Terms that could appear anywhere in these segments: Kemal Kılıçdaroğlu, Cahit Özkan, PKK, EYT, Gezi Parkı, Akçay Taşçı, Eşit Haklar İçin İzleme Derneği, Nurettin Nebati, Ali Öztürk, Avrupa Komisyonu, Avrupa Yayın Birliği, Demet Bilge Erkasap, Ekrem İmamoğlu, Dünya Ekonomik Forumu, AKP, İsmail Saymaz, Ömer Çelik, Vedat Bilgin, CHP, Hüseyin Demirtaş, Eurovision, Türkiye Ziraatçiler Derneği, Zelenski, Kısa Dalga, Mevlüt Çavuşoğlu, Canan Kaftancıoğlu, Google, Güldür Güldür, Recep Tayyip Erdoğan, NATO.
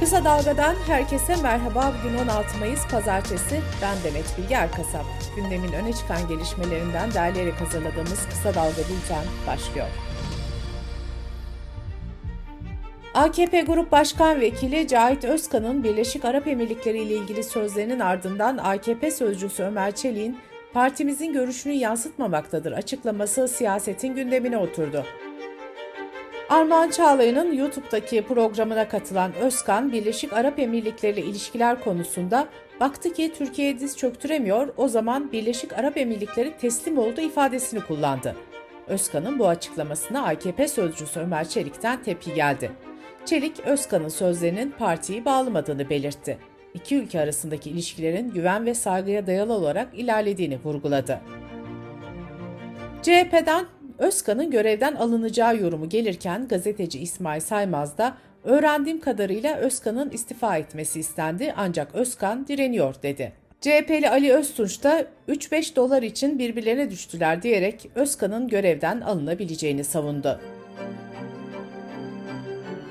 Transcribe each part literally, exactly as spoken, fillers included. Kısa Dalga'dan herkese merhaba. Bugün on altı Mayıs Pazartesi. Ben Demet Bilge Erkasap. Gündemin öne çıkan gelişmelerinden derleyerek hazırladığımız Kısa Dalga Bülten başlıyor. A K P Grup Başkan Vekili Cahit Özkan'ın Birleşik Arap Emirlikleri ile ilgili sözlerinin ardından A K P sözcüsü Ömer Çelik'in "Partimizin görüşünü yansıtmamaktadır" açıklaması siyasetin gündemine oturdu. Armağan Çağlayan'ın YouTube'daki programına katılan Özkan, Birleşik Arap Emirlikleri ile ilişkiler konusunda "baktı ki Türkiye diz çöktüremiyor, o zaman Birleşik Arap Emirlikleri teslim oldu" ifadesini kullandı. Özkan'ın bu açıklamasına A K P sözcüsü Ömer Çelik'ten tepki geldi. Çelik, Özkan'ın sözlerinin partiyi bağlamadığını belirtti. İki ülke arasındaki ilişkilerin güven ve saygıya dayalı olarak ilerlediğini vurguladı. C H P'den Özkan'ın görevden alınacağı yorumu gelirken gazeteci İsmail Saymaz da "öğrendiğim kadarıyla Özkan'ın istifa etmesi istendi ancak Özkan direniyor" dedi. C H P'li Ali Öztürk da üç beş dolar için birbirlerine düştüler diyerek Özkan'ın görevden alınabileceğini savundu.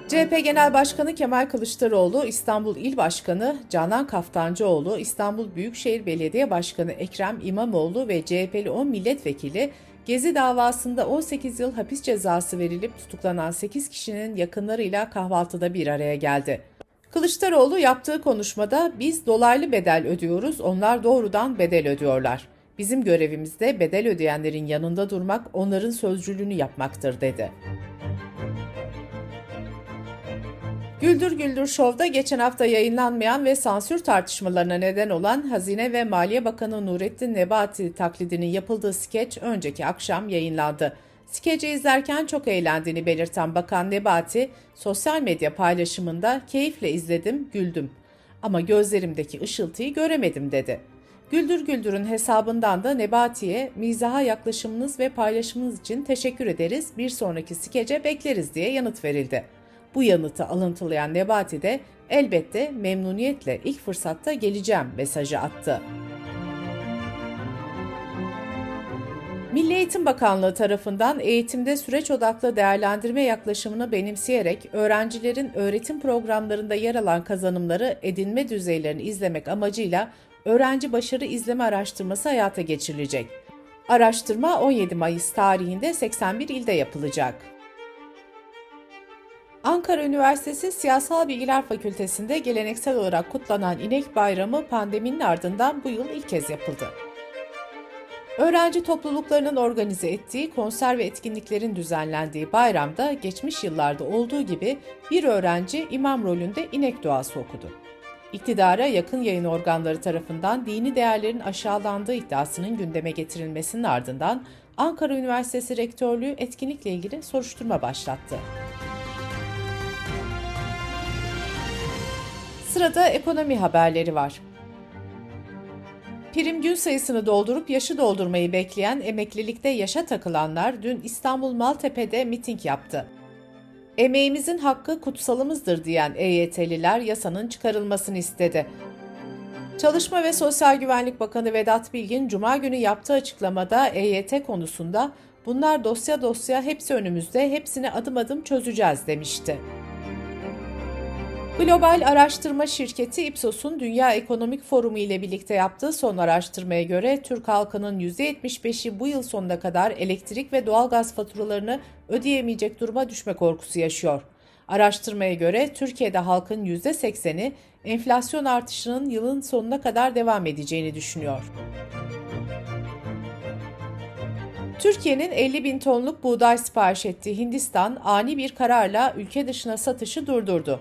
C H P Genel Başkanı Kemal Kılıçdaroğlu, İstanbul İl Başkanı Canan Kaftancıoğlu, İstanbul Büyükşehir Belediye Başkanı Ekrem İmamoğlu ve C H P'li on milletvekili Gezi davasında on sekiz yıl hapis cezası verilip tutuklanan sekiz kişinin yakınlarıyla kahvaltıda bir araya geldi. Kılıçdaroğlu yaptığı konuşmada "biz dolaylı bedel ödüyoruz, onlar doğrudan bedel ödüyorlar. Bizim görevimiz de bedel ödeyenlerin yanında durmak, onların sözcülüğünü yapmaktır" dedi. Güldür Güldür Show'da geçen hafta yayınlanmayan ve sansür tartışmalarına neden olan Hazine ve Maliye Bakanı Nurettin Nebati taklidinin yapıldığı skeç önceki akşam yayınlandı. Skeci izlerken çok eğlendiğini belirten Bakan Nebati, sosyal medya paylaşımında "keyifle izledim, güldüm ama gözlerimdeki ışıltıyı göremedim" dedi. Güldür Güldür'ün hesabından da Nebati'ye "mizaha yaklaşımınız ve paylaşımınız için teşekkür ederiz, bir sonraki skece bekleriz" diye yanıt verildi. Bu yanıtı alıntılayan Nebati de "elbette memnuniyetle ilk fırsatta geleceğim" mesajı attı. Milli Eğitim Bakanlığı tarafından eğitimde süreç odaklı değerlendirme yaklaşımını benimseyerek öğrencilerin öğretim programlarında yer alan kazanımları edinme düzeylerini izlemek amacıyla öğrenci başarı izleme araştırması hayata geçirilecek. Araştırma on yedi Mayıs tarihinde seksen bir ilde yapılacak. Ankara Üniversitesi Siyasal Bilgiler Fakültesi'nde geleneksel olarak kutlanan İnek Bayramı pandeminin ardından bu yıl ilk kez yapıldı. Öğrenci topluluklarının organize ettiği konser ve etkinliklerin düzenlendiği bayramda geçmiş yıllarda olduğu gibi bir öğrenci imam rolünde inek duası okudu. İktidara yakın yayın organları tarafından dini değerlerin aşağılandığı iddiasının gündeme getirilmesinin ardından Ankara Üniversitesi Rektörlüğü etkinlikle ilgili soruşturma başlattı. Sırada ekonomi haberleri var. Prim gün sayısını doldurup yaşı doldurmayı bekleyen emeklilikte yaşa takılanlar dün İstanbul Maltepe'de miting yaptı. "Emeğimizin hakkı kutsalımızdır" diyen E Y T'liler yasanın çıkarılmasını istedi. Çalışma ve Sosyal Güvenlik Bakanı Vedat Bilgin, Cuma günü yaptığı açıklamada E Y T konusunda "bunlar dosya dosya hepsi önümüzde, hepsini adım adım çözeceğiz" demişti. Global araştırma şirketi İpsos'un Dünya Ekonomik Forumu ile birlikte yaptığı son araştırmaya göre Türk halkının yüzde yetmiş beşi bu yıl sonuna kadar elektrik ve doğalgaz faturalarını ödeyemeyecek duruma düşme korkusu yaşıyor. Araştırmaya göre Türkiye'de halkın yüzde sekseni enflasyon artışının yılın sonuna kadar devam edeceğini düşünüyor. Türkiye'nin elli bin tonluk buğday sipariş ettiği Hindistan ani bir kararla ülke dışına satışı durdurdu.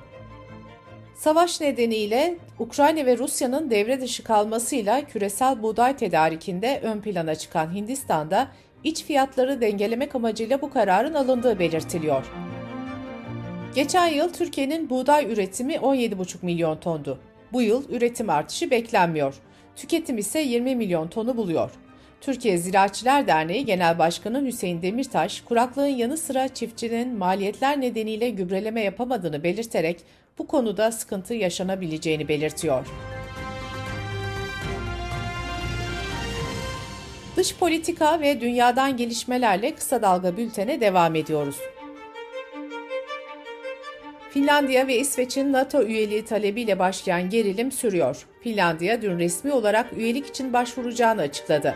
Savaş nedeniyle Ukrayna ve Rusya'nın devre dışı kalmasıyla küresel buğday tedarikinde ön plana çıkan Hindistan'da iç fiyatları dengelemek amacıyla bu kararın alındığı belirtiliyor. Geçen yıl Türkiye'nin buğday üretimi on yedi virgül beş milyon tondu. Bu yıl üretim artışı beklenmiyor. Tüketim ise yirmi milyon tonu buluyor. Türkiye Ziraatçiler Derneği Genel Başkanı Hüseyin Demirtaş, kuraklığın yanı sıra çiftçinin maliyetler nedeniyle gübreleme yapamadığını belirterek bu konuda sıkıntı yaşanabileceğini belirtiyor. Dış politika ve dünyadan gelişmelerle Kısa Dalga Bülten'e devam ediyoruz. Finlandiya ve İsveç'in NATO üyeliği talebiyle başlayan gerilim sürüyor. Finlandiya dün resmi olarak üyelik için başvuracağını açıkladı.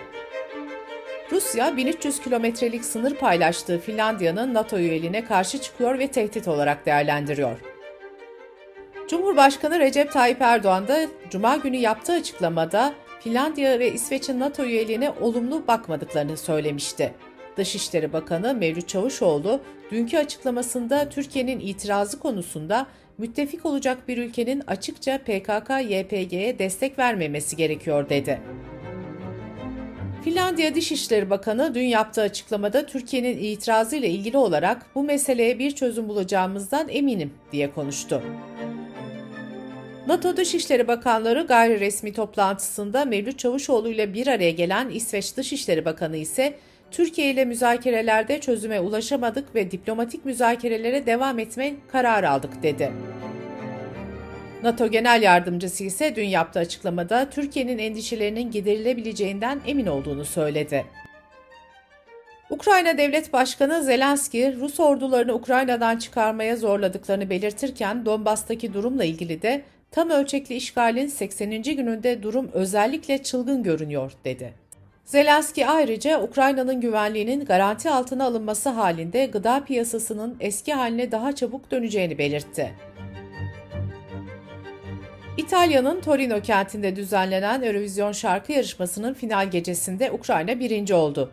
Rusya, bin üç yüz kilometrelik sınır paylaştığı Finlandiya'nın NATO üyeliğine karşı çıkıyor ve tehdit olarak değerlendiriyor. Cumhurbaşkanı Recep Tayyip Erdoğan da Cuma günü yaptığı açıklamada Finlandiya ve İsveç'in NATO üyeliğine olumlu bakmadıklarını söylemişti. Dışişleri Bakanı Mevlüt Çavuşoğlu, dünkü açıklamasında Türkiye'nin itirazı konusunda müttefik olacak bir ülkenin açıkça P K K Y P G'ye destek vermemesi gerekiyor dedi. Finlandiya Dışişleri Bakanı dün yaptığı açıklamada Türkiye'nin itirazıyla ilgili olarak bu meseleye bir çözüm bulacağımızdan eminim diye konuştu. NATO Dışişleri Bakanları gayri resmi toplantısında Mevlüt Çavuşoğlu ile bir araya gelen İsveç Dışişleri Bakanı ise Türkiye ile müzakerelerde çözüme ulaşamadık ve diplomatik müzakerelere devam etme kararı aldık dedi. NATO Genel Yardımcısı ise dün yaptığı açıklamada Türkiye'nin endişelerinin giderilebileceğinden emin olduğunu söyledi. Ukrayna Devlet Başkanı Zelenski, Rus ordularını Ukrayna'dan çıkarmaya zorladıklarını belirtirken Donbas'taki durumla ilgili de tam ölçekli işgalin sekseninci gününde durum özellikle çılgın görünüyor dedi. Zelenski ayrıca Ukrayna'nın güvenliğinin garanti altına alınması halinde gıda piyasasının eski haline daha çabuk döneceğini belirtti. İtalya'nın Torino kentinde düzenlenen Eurovision şarkı yarışmasının final gecesinde Ukrayna birinci oldu.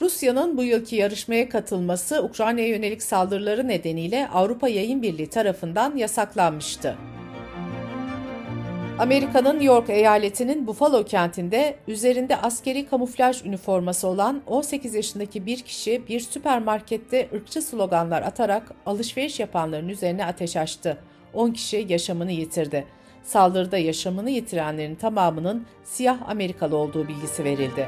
Rusya'nın bu yılki yarışmaya katılması Ukrayna'ya yönelik saldırıları nedeniyle Avrupa Yayın Birliği tarafından yasaklanmıştı. Amerika'nın New York eyaletinin Buffalo kentinde üzerinde askeri kamuflaj üniforması olan on sekiz yaşındaki bir kişi bir süpermarkette ırkçı sloganlar atarak alışveriş yapanların üzerine ateş açtı. on kişi yaşamını yitirdi. Saldırıda yaşamını yitirenlerin tamamının siyah Amerikalı olduğu bilgisi verildi.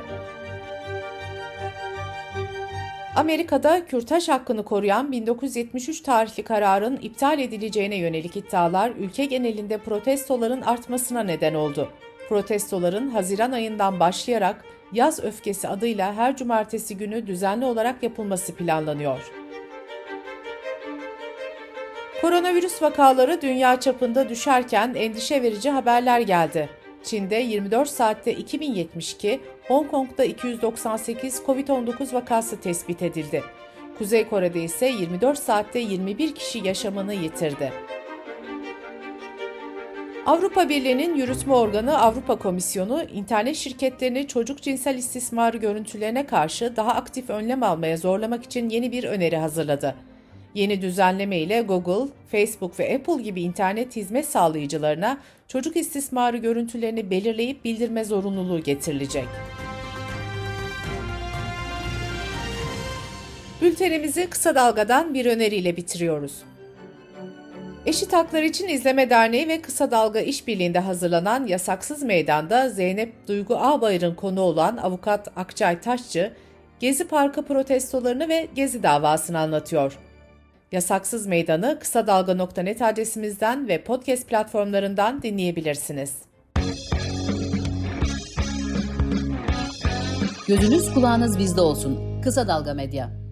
Amerika'da kürtaj hakkını koruyan bin dokuz yüz yetmiş üç tarihli kararın iptal edileceğine yönelik iddialar ülke genelinde protestoların artmasına neden oldu. Protestoların Haziran ayından başlayarak Yaz Öfkesi adıyla her cumartesi günü düzenli olarak yapılması planlanıyor. Koronavirüs vakaları dünya çapında düşerken endişe verici haberler geldi. Çin'de yirmi dört saatte iki bin yetmiş iki, Hong Kong'da iki yüz doksan sekiz covid on dokuz vakası tespit edildi. Kuzey Kore'de ise yirmi dört saatte yirmi bir kişi yaşamını yitirdi. Avrupa Birliği'nin yürütme organı Avrupa Komisyonu, internet şirketlerini çocuk cinsel istismarı görüntülerine karşı daha aktif önlem almaya zorlamak için yeni bir öneri hazırladı. Yeni düzenleme ile Google, Facebook ve Apple gibi internet hizmet sağlayıcılarına çocuk istismarı görüntülerini belirleyip bildirme zorunluluğu getirilecek. Bültenimizi Kısa Dalga'dan bir öneriyle bitiriyoruz. Eşit Haklar İçin İzleme Derneği ve Kısa Dalga İşbirliği'nde hazırlanan Yasaksız Meydan'da Zeynep Duygu Ağbayır'ın konuğu olan avukat Akçay Taşçı, Gezi Parkı protestolarını ve Gezi davasını anlatıyor. Yasaksız Meydan'ı kısadalga nokta net adresimizden ve podcast platformlarından dinleyebilirsiniz. Gözünüz kulağınız bizde olsun. Kısa Dalga Medya.